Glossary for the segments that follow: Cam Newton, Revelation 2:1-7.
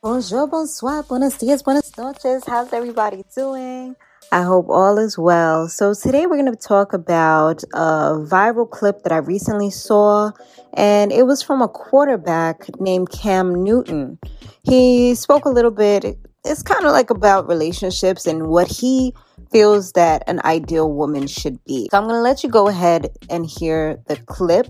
Bonjour, bonsoir, buenos dias, buenas noches. How's everybody doing? I hope all is well. So today we're going to talk about a viral clip that I recently saw, and it was from a quarterback named Cam Newton. He spoke a little bit, it's kind of like about relationships and what he feels that an ideal woman should be. So I'm going to let you go ahead and hear the clip.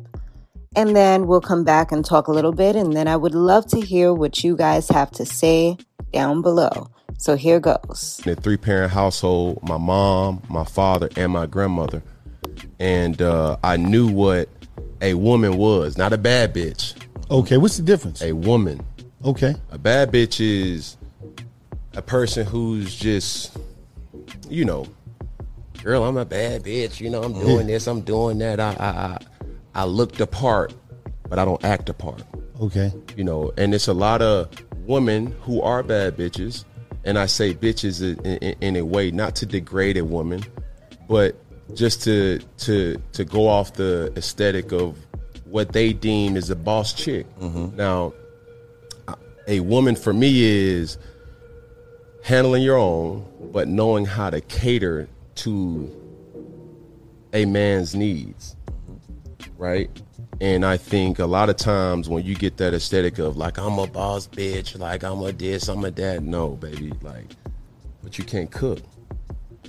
And then we'll come back and talk a little bit. And then I would love to hear what you guys have to say down below. So here goes. In a three-parent household, my mom, my father, and my grandmother. And I knew what a woman was, not a bad bitch. Okay, what's the difference? A woman. Okay. A bad bitch is a person who's just, you know, girl, I'm a bad bitch. You know, I'm doing this, I'm doing that. I look the part, but I don't act the part. Okay. You know, and it's a lot of women who are bad bitches. And I say bitches in a way, not to degrade a woman, but just to go off the aesthetic of what they deem is a boss chick. Mm-hmm. Now, a woman for me is handling your own, but knowing how to cater to a man's needs. Right. And I think a lot of times when you get that aesthetic of like, I'm a boss bitch, like I'm a this, I'm a that. No, baby. Like, but you can't cook.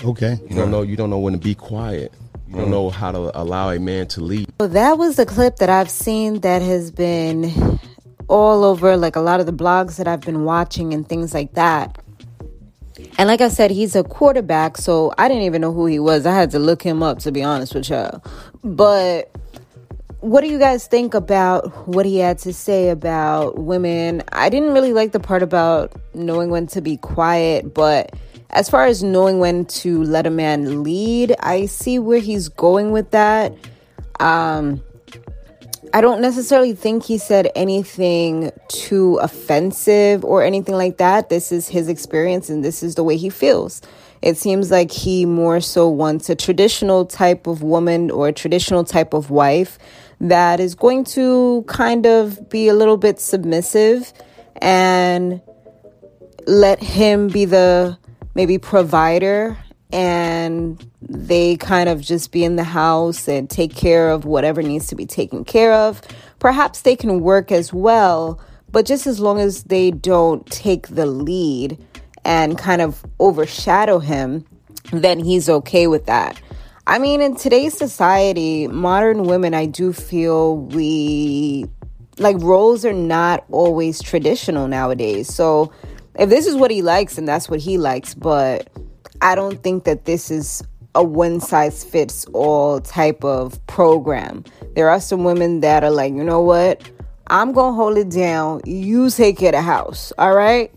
Okay. You don't know when to be quiet. You don't know how to allow a man to lead. Well, that was the clip that I've seen that has been all over, like a lot of the blogs that I've been watching and things like that. And like I said, he's a quarterback. So I didn't even know who he was. I had to look him up, to be honest with y'all. But what do you guys think about what he had to say about women? I didn't really like the part about knowing when to be quiet, but as far as knowing when to let a man lead, I see where he's going with that. I don't necessarily think he said anything too offensive or anything like that. This is his experience and this is the way he feels. It seems like he more so wants a traditional type of woman or a traditional type of wife that is going to kind of be a little bit submissive and let him be the maybe provider, and they kind of just be in the house and take care of whatever needs to be taken care of. Perhaps they can work as well, but just as long as they don't take the lead and kind of overshadow him, then he's okay with that. I mean, in today's society, modern women, I do feel roles are not always traditional nowadays. So if this is what he likes, then that's what he likes. But I don't think that this is a one-size-fits-all type of program. There are some women that are like, you know what? I'm going to hold it down. You take care of the house, all right?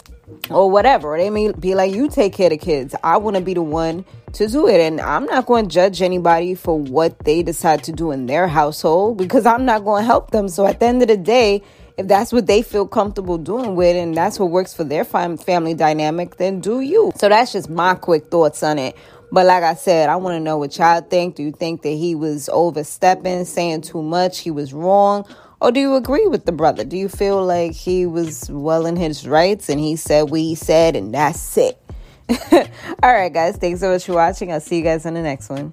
Or whatever. They may be like, you take care of the kids. I want to be the one to do it. And I'm not going to judge anybody for what they decide to do in their household, because I'm not going to help them. So at the end of the day, if that's what they feel comfortable doing with and that's what works for their family dynamic, then do you. So that's just my quick thoughts on it. But like I said, I want to know what y'all think. Do you think that he was overstepping, saying too much, he was wrong? Or do you agree with the brother? Do you feel like he was well in his rights and he said what he said and that's it? All right, guys. Thanks so much for watching. I'll see you guys on the next one.